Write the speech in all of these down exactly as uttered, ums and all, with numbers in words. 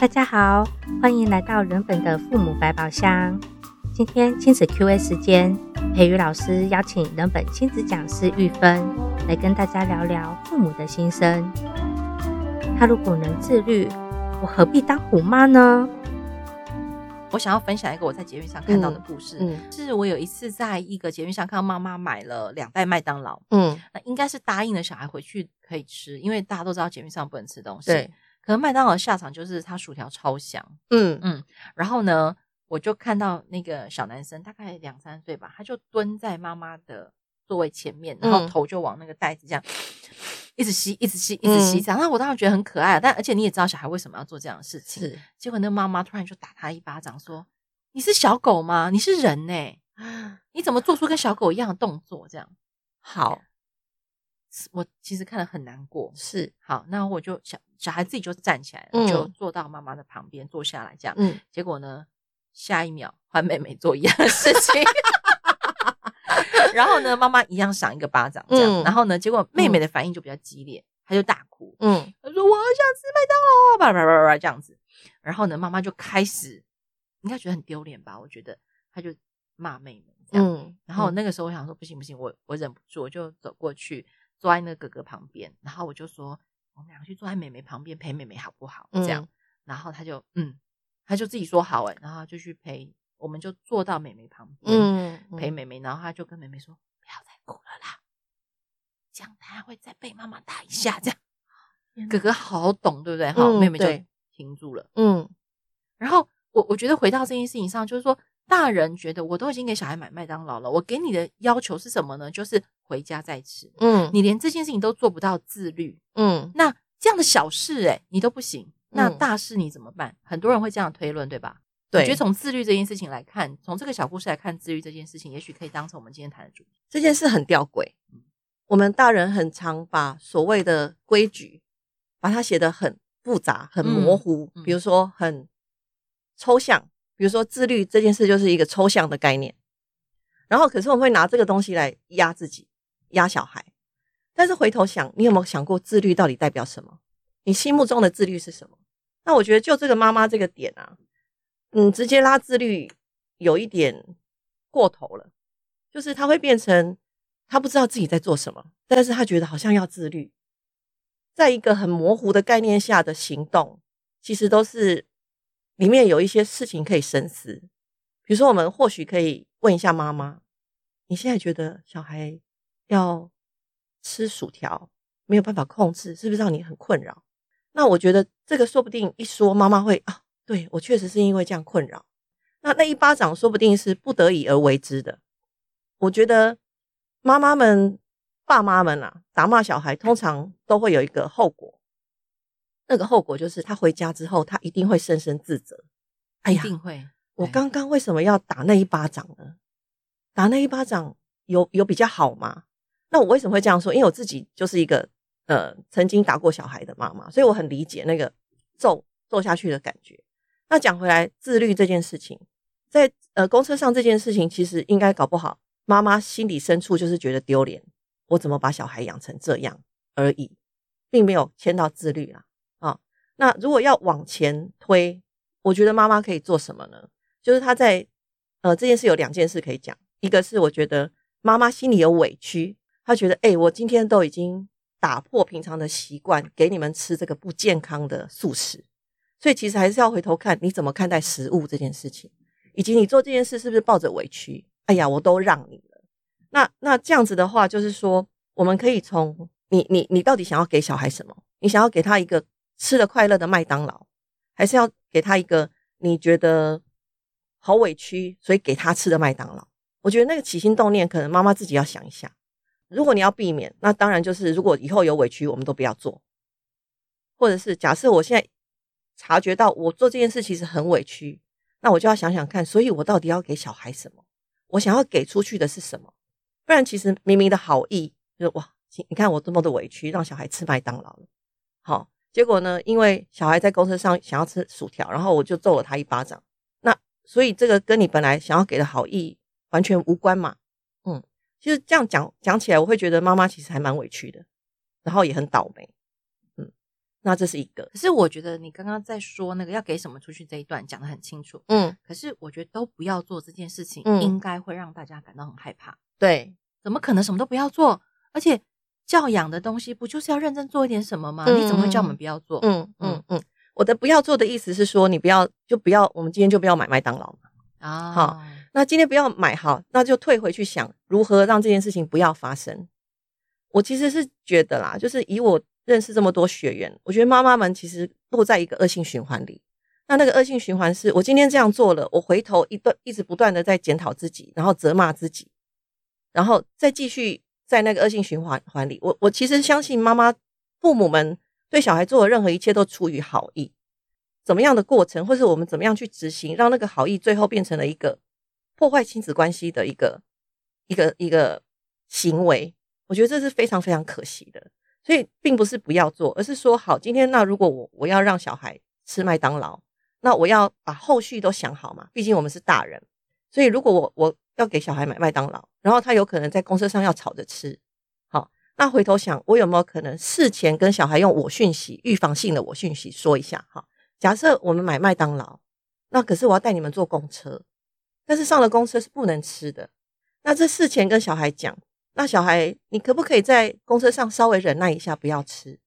大家好，欢迎来到人本的父母百宝箱。今天亲子 Q A 时间，培瑜老师邀请人本亲子讲师玉芬来跟大家聊聊父母的心声。他如果能自律，我何必当虎妈呢？我想要分享一个我在捷运上看到的故事、嗯嗯、是我有一次在一个捷运上看到妈妈买了两袋麦当劳，嗯，那应该是答应了小孩回去可以吃，因为大家都知道捷运上不能吃东西，对，可能麦当劳的下场就是他薯条超香，嗯嗯，然后呢，我就看到那个小男生，大概两三岁吧，他就蹲在妈妈的座位前面，然后头就往那个袋子这样、嗯、一直吸，一直吸，一直吸，这样。那我当然觉得很可爱，但而且你也知道小孩为什么要做这样的事情。是，结果那妈妈突然就打他一巴掌，说：“你是小狗吗？你是人呢、欸？你怎么做出跟小狗一样的动作？”这样，好。我其实看了很难过，是好，那我就小小孩自己就站起来了、嗯、就坐到妈妈的旁边坐下来这样、嗯、结果呢下一秒换妹妹做一样的事情然后呢妈妈一样赏一个巴掌这样、嗯、然后呢结果妹妹的反应就比较激烈，她就大哭，嗯，她说我好想吃麦当劳，叭叭叭叭这样子，然后呢妈妈就开始应该觉得很丢脸吧，我觉得她就骂妹妹这样、嗯、然后那个时候我想说不行不行，我我忍不住，我就走过去坐在那个哥哥旁边，然后我就说我们俩去坐在妹妹旁边陪妹妹好不好这样、嗯、然后他就嗯他就自己说好，哎、欸，然后就去陪，我们就坐到妹妹旁边、嗯嗯、陪妹妹，然后他就跟妹妹说不要再哭了啦，这样他会再被妈妈打一下这样、嗯、哥哥好懂对不对、嗯、妹妹就停住了，嗯，然后我我觉得回到这件事情上，就是说大人觉得我都已经给小孩买麦当劳了，我给你的要求是什么呢？就是回家再吃，嗯，你连这件事情都做不到自律，嗯，那这样的小事哎、欸，你都不行，那大事你怎么办？嗯、很多人会这样推论，对吧？对，我觉得从自律这件事情来看，从这个小故事来看，自律这件事情也许可以当成我们今天谈的主题。这件事很吊诡、嗯，我们大人很常把所谓的规矩，把它写得很复杂、很模糊，嗯嗯、比如说很抽象，比如说自律这件事就是一个抽象的概念，然后可是我们会拿这个东西来压自己。压小孩，但是回头想，你有没有想过自律到底代表什么？你心目中的自律是什么？那我觉得就这个妈妈这个点啊，嗯，直接拉自律有一点过头了，就是她会变成她不知道自己在做什么，但是她觉得好像要自律，在一个很模糊的概念下的行动，其实都是里面有一些事情可以深思。比如说我们或许可以问一下妈妈，你现在觉得小孩要吃薯条没有办法控制，是不是让你很困扰？那我觉得这个说不定一说妈妈会啊，对，我确实是因为这样困扰，那那一巴掌说不定是不得已而为之的。我觉得妈妈们爸妈们啊，打骂小孩通常都会有一个后果，那个后果就是他回家之后他一定会深深自责，哎呀，一定会，我刚刚为什么要打那一巴掌呢？打那一巴掌有有比较好吗？那我为什么会这样说？因为我自己就是一个呃曾经打过小孩的妈妈，所以我很理解那个揍揍下去的感觉。那讲回来，自律这件事情，在呃公车上这件事情，其实应该搞不好妈妈心里深处就是觉得丢脸，我怎么把小孩养成这样而已，并没有牵到自律啦、啊。啊，那如果要往前推，我觉得妈妈可以做什么呢？就是她在呃这件事有两件事可以讲，一个是我觉得妈妈心里有委屈。他觉得欸，我今天都已经打破平常的习惯给你们吃这个不健康的素食，所以其实还是要回头看你怎么看待食物这件事情，以及你做这件事是不是抱着委屈，哎呀我都让你了。那那这样子的话，就是说我们可以从你你你到底想要给小孩什么，你想要给他一个吃的快乐的麦当劳，还是要给他一个你觉得好委屈所以给他吃的麦当劳？我觉得那个起心动念可能妈妈自己要想一下。如果你要避免，那当然就是如果以后有委屈我们都不要做，或者是假设我现在察觉到我做这件事其实很委屈，那我就要想想看，所以我到底要给小孩什么，我想要给出去的是什么，不然其实明明的好意就是哇你看我多么的委屈让小孩吃麦当劳了，好，结果呢因为小孩在公车上想要吃薯条，然后我就揍了他一巴掌，那所以这个跟你本来想要给的好意完全无关嘛。其实这样讲讲起来，我会觉得妈妈其实还蛮委屈的，然后也很倒霉。嗯，那这是一个。可是我觉得你刚刚在说那个要给什么出去这一段讲得很清楚，嗯，可是我觉得都不要做这件事情、嗯、应该会让大家感到很害怕。对，怎么可能什么都不要做？而且教养的东西不就是要认真做一点什么吗？嗯、你怎么会叫我们不要做？嗯嗯嗯，我的不要做的意思是说，你不要就不要，我们今天就不要买麦当劳嘛。啊、哦，好，那今天不要买，好，那就退回去想如何让这件事情不要发生。我其实是觉得啦，就是以我认识这么多学员，我觉得妈妈们其实落在一个恶性循环里。那那个恶性循环是我今天这样做了，我回头一段一直不断的在检讨自己，然后责骂自己，然后再继续在那个恶性循环环里。我我其实相信妈妈父母们对小孩做的任何一切都出于好意，怎么样的过程或是我们怎么样去执行，让那个好意最后变成了一个破坏亲子关系的一个一个一个行为，我觉得这是非常非常可惜的。所以并不是不要做，而是说好，今天那如果我我要让小孩吃麦当劳，那我要把后续都想好嘛，毕竟我们是大人。所以如果我我要给小孩买麦当劳，然后他有可能在公车上要吵着吃，好，那回头想我有没有可能事前跟小孩用我讯息，预防性的我讯息说一下，好，假设我们买麦当劳，那可是我要带你们坐公车，但是上了公车是不能吃的，那这事前跟小孩讲，那小孩你可不可以在公车上稍微忍耐一下，不要吃？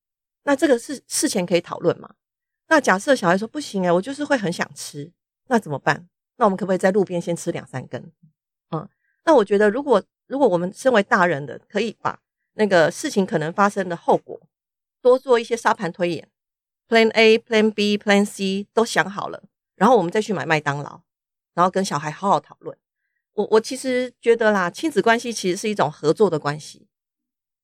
那这个是事前可以讨论嘛？那假设小孩说不行欸，我就是会很想吃，那怎么办？那我们可不可以在路边先吃两三根？嗯，那我觉得如果如果我们身为大人的，可以把那个事情可能发生的后果多做一些沙盘推演 ，Plan A、Plan B、Plan C 都想好了，然后我们再去买麦当劳，然后跟小孩好好讨论。我我其实觉得啦，亲子关系其实是一种合作的关系，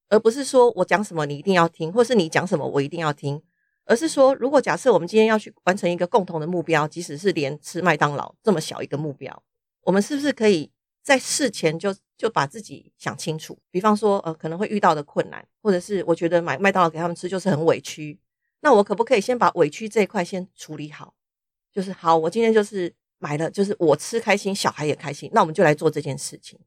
而不是说我讲什么你一定要听，或是你讲什么我一定要听，而是说如果假设我们今天要去完成一个共同的目标，即使是连吃麦当劳这么小一个目标，我们是不是可以在事前就就把自己想清楚，比方说呃可能会遇到的困难，或者是我觉得买麦当劳给他们吃就是很委屈，那我可不可以先把委屈这一块先处理好，就是好，我今天就是买了，就是我吃开心，小孩也开心，那我们就来做这件事情。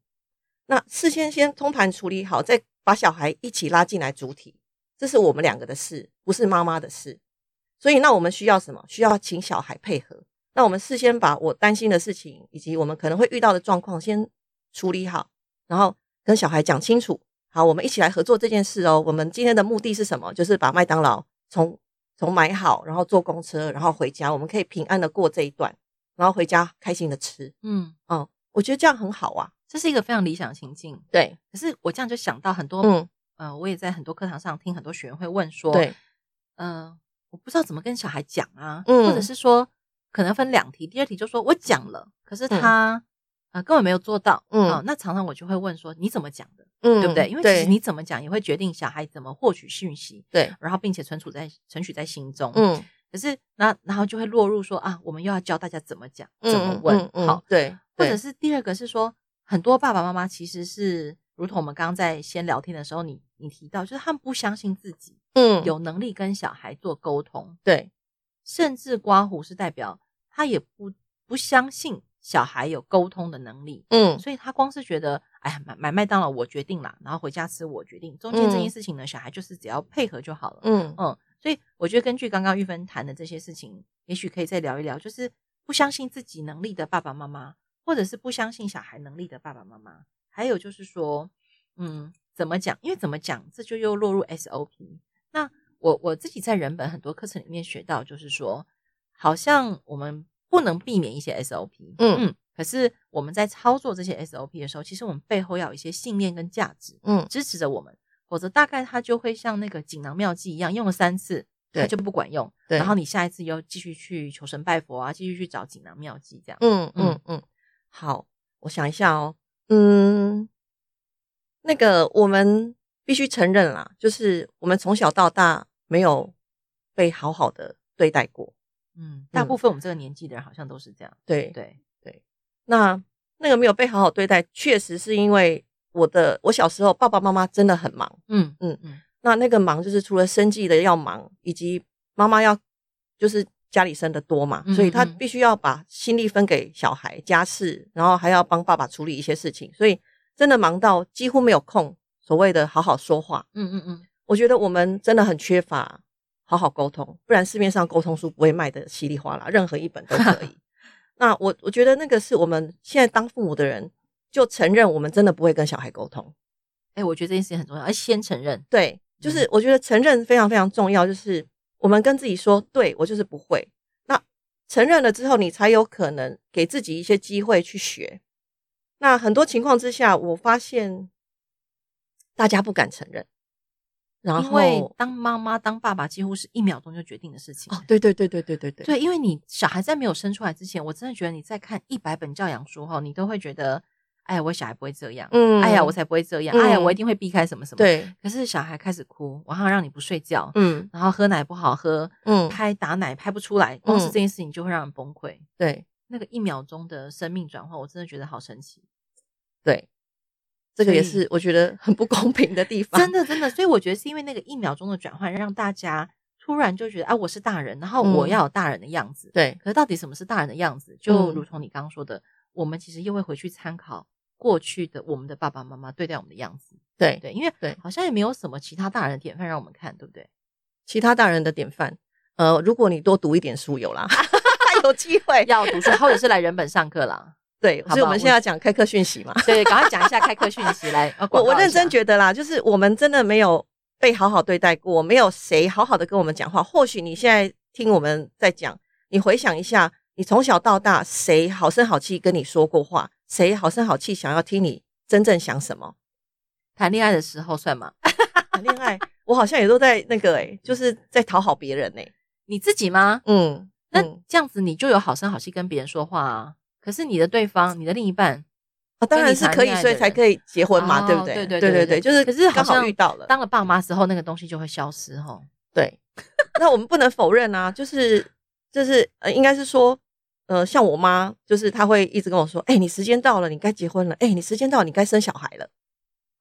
那事先先通盘处理好，再把小孩一起拉进来主体，这是我们两个的事，不是妈妈的事。所以那我们需要什么？需要请小孩配合。那我们事先把我担心的事情，以及我们可能会遇到的状况先处理好，然后跟小孩讲清楚，好，我们一起来合作这件事哦。我们今天的目的是什么？就是把麦当劳从从买好，然后坐公车，然后回家，我们可以平安的过这一段，然后回家开心的吃。嗯嗯，我觉得这样很好啊，这是一个非常理想的情境。对，可是我这样就想到很多、嗯、呃，我也在很多课堂上听很多学员会问说，对，呃，我不知道怎么跟小孩讲啊、嗯、或者是说可能分两题，第二题就说我讲了，可是他、嗯、呃根本没有做到。嗯、呃，那常常我就会问说你怎么讲的，嗯，对不对？因为其实你怎么讲也会决定小孩怎么获取讯息，对，然后并且存储在存取在心中。嗯。可是那然后就会落入说啊，我们又要教大家怎么讲、嗯、怎么问、嗯嗯、好， 对, 对，或者是第二个是说，很多爸爸妈妈其实是如同我们刚刚在先聊天的时候你你提到，就是他们不相信自己嗯有能力跟小孩做沟通，对，甚至刮胡是代表他也不不相信小孩有沟通的能力，嗯，所以他光是觉得哎呀，买买麦当劳我决定啦，然后回家吃我决定，中间这件事情呢、嗯、小孩就是只要配合就好了。嗯嗯，所以我觉得根据刚刚玉芬谈的这些事情，也许可以再聊一聊，就是不相信自己能力的爸爸妈妈，或者是不相信小孩能力的爸爸妈妈，还有就是说嗯怎么讲，因为怎么讲这就又落入 S O P。 那我我自己在人本很多课程里面学到，就是说好像我们不能避免一些 S O P， 嗯嗯，可是我们在操作这些 S O P 的时候，其实我们背后要有一些信念跟价值嗯支持着我们，否则大概它就会像那个锦囊妙计一样，用了三次它就不管用，然后你下一次又继续去求神拜佛啊，继续去找锦囊妙计这样。嗯嗯嗯，好，我想一下哦，嗯，那个我们必须承认啦，就是我们从小到大没有被好好的对待过，嗯，大部分我们这个年纪的人好像都是这样。对对对，那那个没有被好好对待，确实是因为。我的我小时候爸爸妈妈真的很忙，嗯嗯嗯，那那个忙就是除了生计的要忙，以及妈妈要就是家里生的多嘛，嗯嗯，所以她必须要把心力分给小孩家事，然后还要帮爸爸处理一些事情，所以真的忙到几乎没有空所谓的好好说话。嗯嗯嗯，我觉得我们真的很缺乏好好沟通，不然市面上沟通书不会卖的稀里哗啦，任何一本都可以。那我我觉得那个是我们现在当父母的人就承认我们真的不会跟小孩沟通。哎、欸，我觉得这件事情很重要，哎，先承认。对，就是我觉得承认非常非常重要，就是我们跟自己说，对，我就是不会。那承认了之后，你才有可能给自己一些机会去学。那很多情况之下，我发现大家不敢承认，然后因为当妈妈当爸爸几乎是一秒钟就决定的事情。哦，对对对对对对对。对，因为你小孩在没有生出来之前，我真的觉得你在看一百本教养书后，你都会觉得。哎呀，我小孩不会这样、嗯、哎呀我才不会这样、嗯、哎呀我一定会避开什么什么。对，可是小孩开始哭，晚上让你不睡觉，嗯，然后喝奶不好喝，嗯，拍打奶拍不出来，光是这件事情就会让人崩溃。对，那个一秒钟的生命转换我真的觉得好神奇。对，这个也是我觉得很不公平的地方。真的真的，所以我觉得是因为那个一秒钟的转换让大家突然就觉得啊，我是大人，然后我要有大人的样子、嗯、对，可是到底什么是大人的样子，就如同你刚刚说的、嗯，我们其实又会回去参考过去的我们的爸爸妈妈对待我们的样子。对对，因为好像也没有什么其他大人的典范让我们看，对不对？其他大人的典范，呃，如果你多读一点书有啦有机会要读书，或者是来人本上课啦对，好好，所以我们现在要讲开课讯息嘛。对，赶快讲一下开课讯息来我, 我认真觉得啦，就是我们真的没有被好好对待过，没有谁好好的跟我们讲话。或许你现在听我们在讲，你回想一下，你从小到大谁好声好气跟你说过话，谁好声好气想要听你真正想什么。谈恋爱的时候算吗？谈恋爱我好像也都在那个欸，就是在讨好别人欸。你自己吗？嗯，那这样子你就有好声好气跟别人说话啊，可是你的对方，你的另一半啊、当然是可以，所以才可以结婚嘛、哦、对不对？对对对对对，就是刚好遇到了。当了爸妈之后那个东西就会消失齁。对那我们不能否认啊，就是就是呃，应该是说，呃，像我妈，就是她会一直跟我说：“哎、欸，你时间到了，你该结婚了。哎、欸，你时间到了，你该生小孩了。”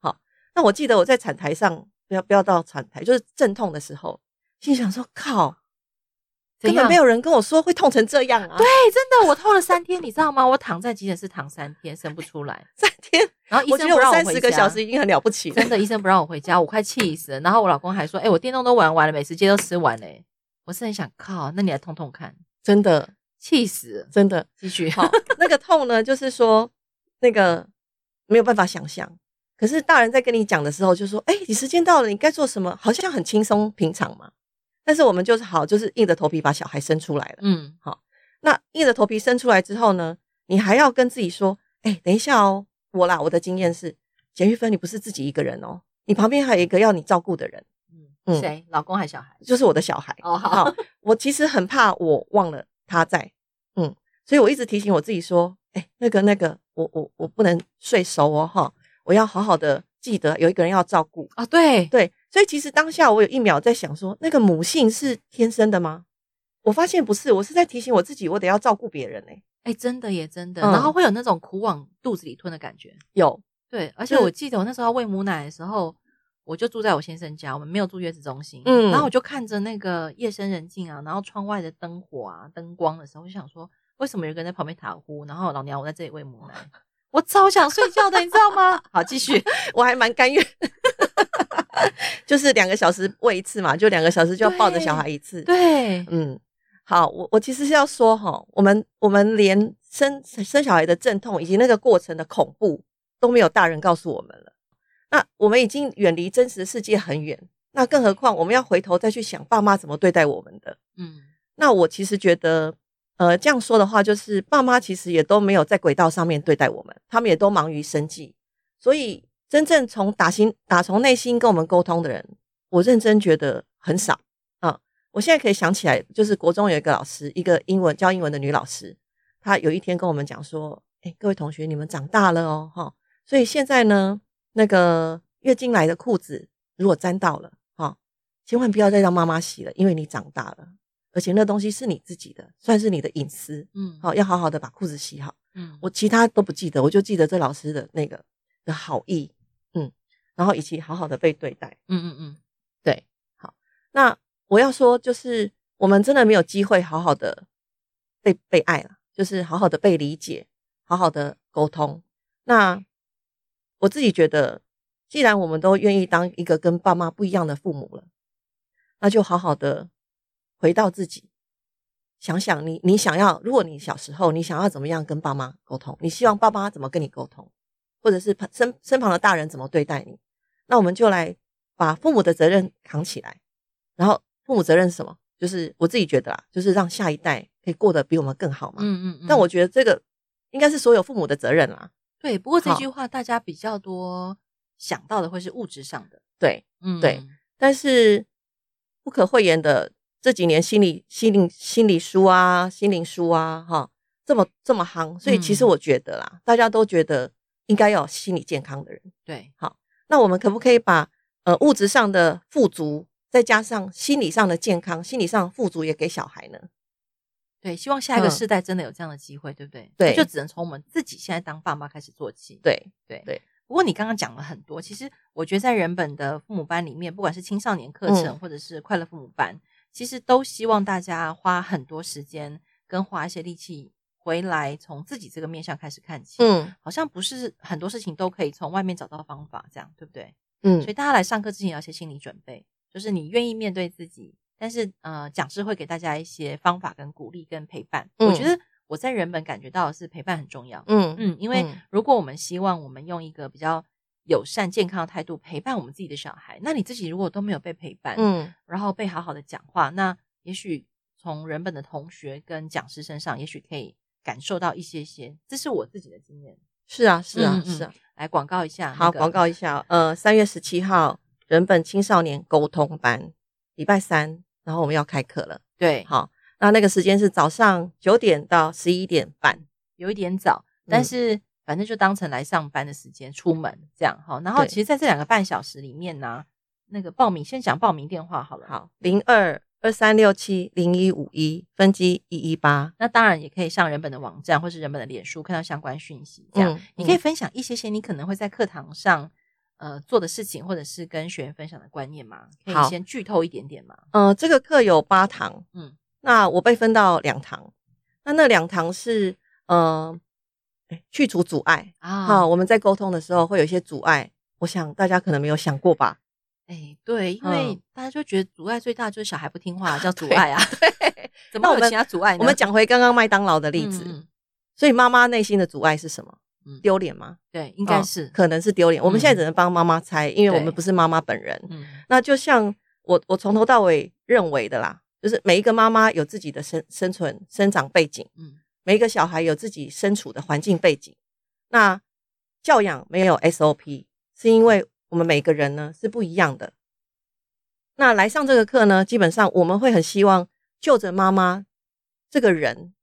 好，那我记得我在产台上，不要不要到产台，就是阵痛的时候，心想说：“靠，根本没有人跟我说会痛成这样啊！”对，真的，我痛了三天，你知道吗？我躺在急诊室躺三天，生不出来，三天。然后医生不让我回家，我觉得我三十个小时已经很了不起了。真的，医生不让我回家，我快气死了。然后我老公还说：“哎、欸，我电动都玩完了，美食街都吃完了、欸。”我是很想靠，那你来痛痛看，真的气死，真的继续好。那个痛呢，就是说那个没有办法想象，可是大人在跟你讲的时候，就说：“哎、欸，你时间到了，你该做什么？”好像很轻松平常嘛。但是我们就是好，就是硬着头皮把小孩生出来了。嗯，好。那硬着头皮生出来之后呢，你还要跟自己说：“哎、欸，等一下哦，我啦，我的经验是，简玉芬，你不是自己一个人哦，你旁边还有一个要你照顾的人。”谁、嗯？老公还小孩？就是我的小孩。哦，好、哦。我其实很怕我忘了他在，嗯，所以我一直提醒我自己说，哎、欸，那个那个，我我我不能睡熟哦，哈，我要好好的记得有一个人要照顾啊、哦。对对，所以其实当下我有一秒在想说，那个母性是天生的吗？我发现不是，我是在提醒我自己，我得要照顾别人哎、欸。哎、欸，真的也真的、嗯，然后会有那种苦往肚子里吞的感觉。有，对，而且我记得我那时候喂母奶的时候。我就住在我先生家，我们没有住月子中心。嗯，然后我就看着那个夜深人静啊，然后窗外的灯火啊、灯光的时候，我就想说，为什么有个人在旁边打呼？然后老娘我在这里喂母奶，我超想睡觉的，你知道吗？好，继续，我还蛮甘愿，就是两个小时喂一次嘛，就两个小时就要抱着小孩一次。对，对嗯，好，我我其实是要说哈，我们我们连生生小孩的阵痛以及那个过程的恐怖都没有大人告诉我们了。那我们已经远离真实的世界很远，那更何况我们要回头再去想爸妈怎么对待我们的。嗯，那我其实觉得，呃，这样说的话，就是爸妈其实也都没有在轨道上面对待我们，他们也都忙于生计，所以真正从打心打从内心跟我们沟通的人，我认真觉得很少啊。我现在可以想起来，就是国中有一个老师，一个英文教英文的女老师，她有一天跟我们讲说：“哎，各位同学，你们长大了哦，哈，所以现在呢。”那个月经来的裤子如果沾到了齁、哦、千万不要再让妈妈洗了，因为你长大了，而且那东西是你自己的，算是你的隐私，嗯齁、哦、要好好的把裤子洗好。嗯，我其他都不记得，我就记得这老师的那个的好意，嗯，然后以及好好的被对待。嗯嗯嗯，对，好。那我要说就是我们真的没有机会好好的被被爱了，就是好好的被理解，好好的沟通。那我自己觉得，既然我们都愿意当一个跟爸妈不一样的父母了，那就好好的回到自己，想想你你想要，如果你小时候你想要怎么样跟爸妈沟通，你希望爸妈怎么跟你沟通，或者是身身旁的大人怎么对待你，那我们就来把父母的责任扛起来。然后父母责任是什么？就是我自己觉得啦，就是让下一代可以过得比我们更好嘛。嗯嗯嗯。但我觉得这个应该是所有父母的责任啦。对，不过这句话大家比较多想到的会是物质上的。对，嗯，对。但是不可讳言的，这几年心理心灵心理书啊，心灵书啊，哈，这么这么夯，所以其实我觉得啦，嗯、大家都觉得应该要有心理健康的人。对，好，那我们可不可以把呃物质上的富足，再加上心理上的健康、心理上的富足也给小孩呢？对，希望下一个世代真的有这样的机会，嗯、对不对？对，就只能从我们自己现在当爸妈开始做起。对，对，对。不过你刚刚讲了很多，其实我觉得在人本的父母班里面，不管是青少年课程、嗯、或者是快乐父母班。其实都希望大家花很多时间跟花一些力气回来，从自己这个面向开始看起。嗯，好像不是很多事情都可以从外面找到方法，这样对不对？嗯，所以大家来上课之前要有些心理准备，就是你愿意面对自己，但是呃，讲师会给大家一些方法跟鼓励跟陪伴。嗯、我觉得我在人本感觉到的是陪伴很重要。嗯嗯，因为如果我们希望我们用一个比较友善健康的态度陪伴我们自己的小孩，那你自己如果都没有被陪伴，嗯，然后被好好的讲话，那也许从人本的同学跟讲师身上也许可以感受到一些些，这是我自己的经验。是啊是啊、嗯嗯、是啊，来广告一下、那个、好，广告一下，呃三月十七号人本青少年沟通班，礼拜三，然后我们要开课了。对，好，那那个时间是早上九点到十一点半，有一点早，但是、嗯反正就当成来上班的时间出门这样哈，然后其实在这两个半小时里面呢、啊，那个报名先讲报名电话好了，好零二二三六七零一五一分机一一八，那当然也可以上人本的网站或是人本的脸书看到相关讯息，这样、嗯、你可以分享一些些你可能会在课堂上呃做的事情，或者是跟学员分享的观念嘛，可以先剧透一点点嘛。呃，这个课有八堂，嗯，那我被分到两堂，那那两堂是呃。去除阻碍啊！好、哦，我们在沟通的时候会有一些阻碍，我想大家可能没有想过吧？哎、欸，对，因为大家就觉得阻碍最大就是小孩不听话、啊、叫阻碍啊。对，對怎么会有其他阻碍呢？我们讲回刚刚麦当劳的例子，嗯嗯所以妈妈内心的阻碍是什么？丢脸、嗯、吗？对，应该是、哦，可能是丢脸。我们现在只能帮妈妈猜，嗯、因为我们不是妈妈本人。嗯，那就像我我从头到尾认为的啦，就是每一个妈妈有自己的生生存生长背景。嗯。每一个小孩有自己身处的环境背景，那教养没有 S O P 是因为我们每个人呢是不一样的。那来上这个课呢，基本上我们会很希望就着妈妈这个人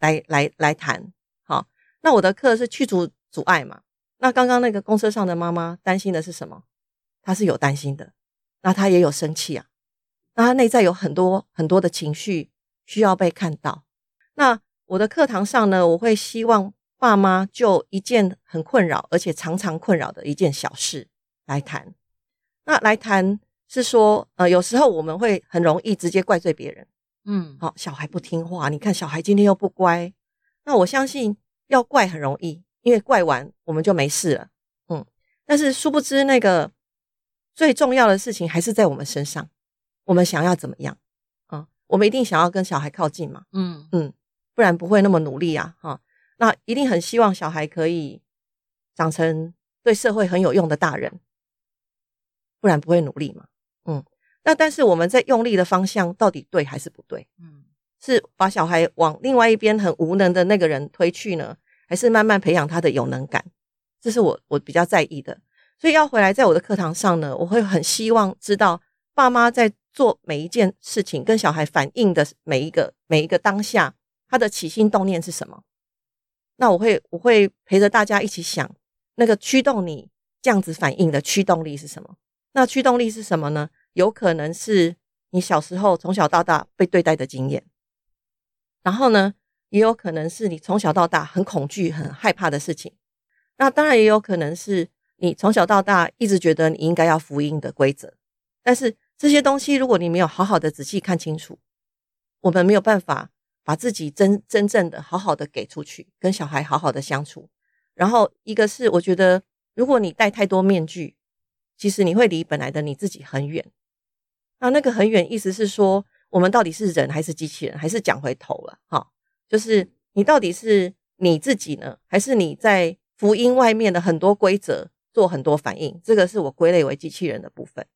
来来来谈。好，那我的课是去除阻碍嘛，那刚刚那个公车上的妈妈担心的是什么？她是有担心的，那她也有生气啊，那她内在有很多很多的情绪需要被看到。那我的课堂上呢，我会希望爸妈就一件很困扰而且常常困扰的一件小事来谈。那来谈是说呃，有时候我们会很容易直接怪罪别人，嗯，好、哦，小孩不听话，你看小孩今天又不乖，那我相信要怪很容易，因为怪完我们就没事了，嗯，但是殊不知那个最重要的事情还是在我们身上，我们想要怎么样啊、嗯？我们一定想要跟小孩靠近嘛，嗯嗯，不然不会那么努力啊，哈、哦，那一定很希望小孩可以长成对社会很有用的大人，不然不会努力嘛，嗯。那但是我们在用力的方向到底对还是不对？嗯，是把小孩往另外一边很无能的那个人推去呢，还是慢慢培养他的有能感？这是我我比较在意的。所以要回来在我的课堂上呢，我会很希望知道爸妈在做每一件事情跟小孩反应的每一个每一个当下。他的起心动念是什么？那我会我会陪着大家一起想，那个驱动你这样子反应的驱动力是什么？那驱动力是什么呢？有可能是你小时候从小到大被对待的经验，然后呢，也有可能是你从小到大很恐惧、很害怕的事情。那当然也有可能是你从小到大一直觉得你应该要服膺的规则。但是这些东西，如果你没有好好的仔细看清楚，我们没有办法。把自己真真正的好好的给出去，跟小孩好好的相处。然后一个是我觉得如果你戴太多面具，其实你会离本来的你自己很远。那那个很远意思是说，我们到底是人还是机器人，还是讲回头了哈、哦，就是你到底是你自己呢，还是你在福音外面的很多规则做很多反应，这个是我归类为机器人的部分。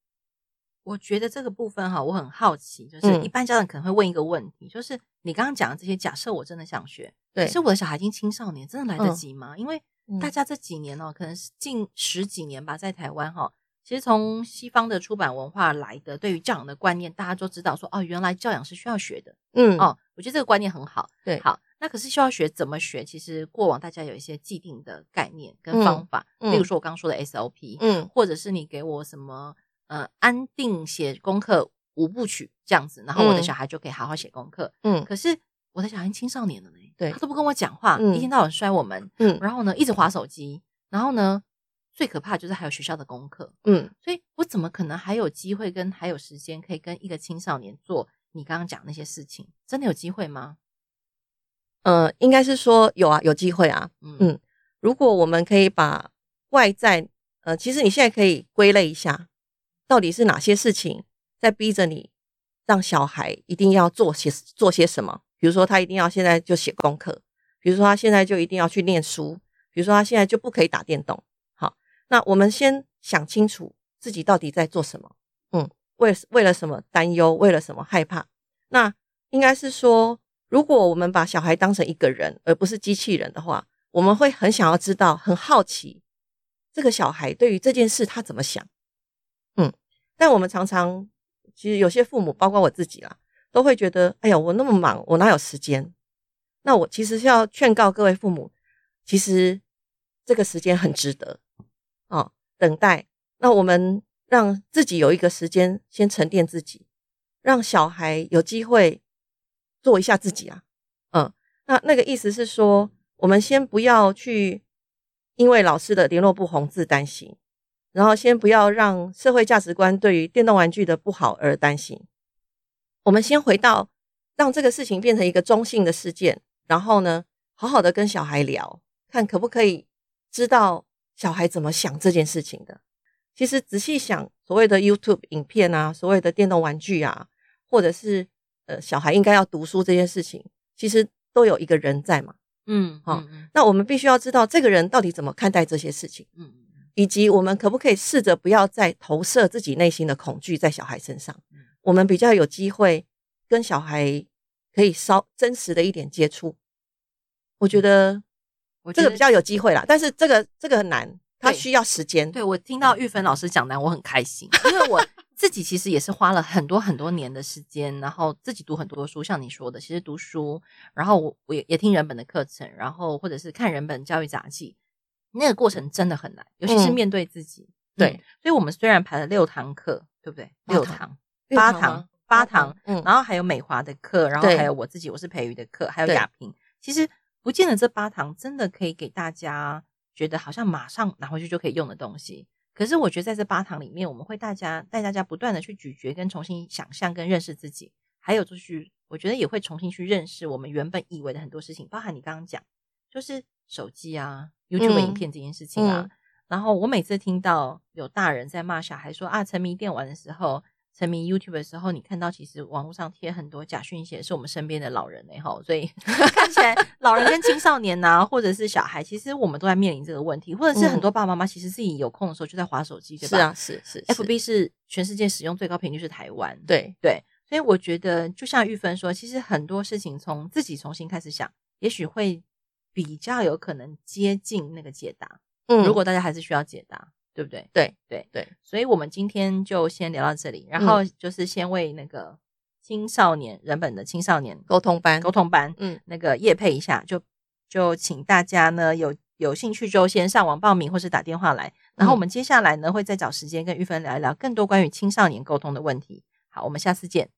我觉得这个部分哈，我很好奇，就是一般家长可能会问一个问题，嗯、就是你刚刚讲的这些，假设我真的想学，可是我的小孩已经青少年，真的来得及吗？嗯、因为大家这几年哦，可能近十几年吧，在台湾哈，其实从西方的出版文化来的对于教养的观念，大家都知道说哦，原来教养是需要学的，嗯，哦，我觉得这个观念很好，对，好。那可是需要学怎么学，其实过往大家有一些既定的概念跟方法、嗯嗯、例如说我刚刚说的 S O P、嗯、或者是你给我什么呃安定写功课五部曲这样子，然后我的小孩就可以好好写功课、嗯、可是我的小孩青少年了呢，对，他都不跟我讲话、嗯、一天到晚摔我们、嗯、然后呢一直滑手机，然后呢最可怕就是还有学校的功课，嗯，所以我怎么可能还有机会跟还有时间可以跟一个青少年做你刚刚讲那些事情，真的有机会吗？呃，应该是说有啊，有机会啊， 嗯, 嗯，如果我们可以把外在，呃，其实你现在可以归类一下，到底是哪些事情在逼着你让小孩一定要做些做些什么？比如说他一定要现在就写功课，比如说他现在就一定要去念书，比如说他现在就不可以打电动。好，那我们先想清楚自己到底在做什么，嗯，为为了什么担忧，为了什么害怕？那应该是说。如果我们把小孩当成一个人，而不是机器人的话，我们会很想要知道，很好奇，这个小孩对于这件事他怎么想。嗯，但我们常常，其实有些父母，包括我自己啦，都会觉得，哎呀，我那么忙，我哪有时间？那我其实是要劝告各位父母，其实这个时间很值得，哦，等待。那我们让自己有一个时间，先沉淀自己，让小孩有机会做一下自己啊，嗯，那那个意思是说，我们先不要去因为老师的联络簿红字担心，然后先不要让社会价值观对于电动玩具的不好而担心，我们先回到让这个事情变成一个中性的事件，然后呢，好好的跟小孩聊，看可不可以知道小孩怎么想这件事情的。其实仔细想，所谓的 YouTube 影片啊，所谓的电动玩具啊，或者是呃，小孩应该要读书这件事情，其实都有一个人在嘛，嗯，好、哦嗯，那我们必须要知道这个人到底怎么看待这些事情，嗯，以及我们可不可以试着不要再投射自己内心的恐惧在小孩身上，嗯、我们比较有机会跟小孩可以稍真实的一点接触，我觉得这个比较有机会啦，但是这个这个很难，它需要时间。对，我听到玉芬老师讲难，我很开心，因为我。自己其实也是花了很多很多年的时间，然后自己读很多书，像你说的，其实读书，然后我我 也, 也听人本的课程，然后或者是看人本教育杂技，那个过程真的很难，尤其是面对自己。嗯、对、嗯，所以我们虽然排了六堂课，对不对？六堂、八堂、八堂，嗯，然后还有美华的课，然后还有我自己，我是培育的课，还有亚萍。其实不见得这八堂真的可以给大家觉得好像马上拿回去就可以用的东西。可是我觉得在这八堂里面，我们会大家带大家不断的去咀嚼跟重新想象跟认识自己，还有就是我觉得也会重新去认识我们原本以为的很多事情，包含你刚刚讲就是手机啊 YouTube 影片这件事情啊、嗯嗯、然后我每次听到有大人在骂小孩说啊，沉迷电玩的时候，沉迷 YouTube 的时候，你看到其实网络上贴很多假讯息也是我们身边的老人、欸、所以看起来老人跟青少年啊或者是小孩，其实我们都在面临这个问题，或者是很多爸爸妈妈其实自己有空的时候就在滑手机、嗯、对吧？是啊，是是。F B 是全世界使用最高频率是台湾，对对，所以我觉得就像玉芬说，其实很多事情从自己重新开始想，也许会比较有可能接近那个解答。嗯，如果大家还是需要解答。对不对？对对对，所以我们今天就先聊到这里，然后就是先为那个青少年、嗯、人本的青少年沟通班沟通班，嗯，那个业配一下，就就请大家呢有有兴趣就先上网报名或是打电话来，然后我们接下来呢会再找时间跟玉芬聊一聊更多关于青少年沟通的问题。好，我们下次见。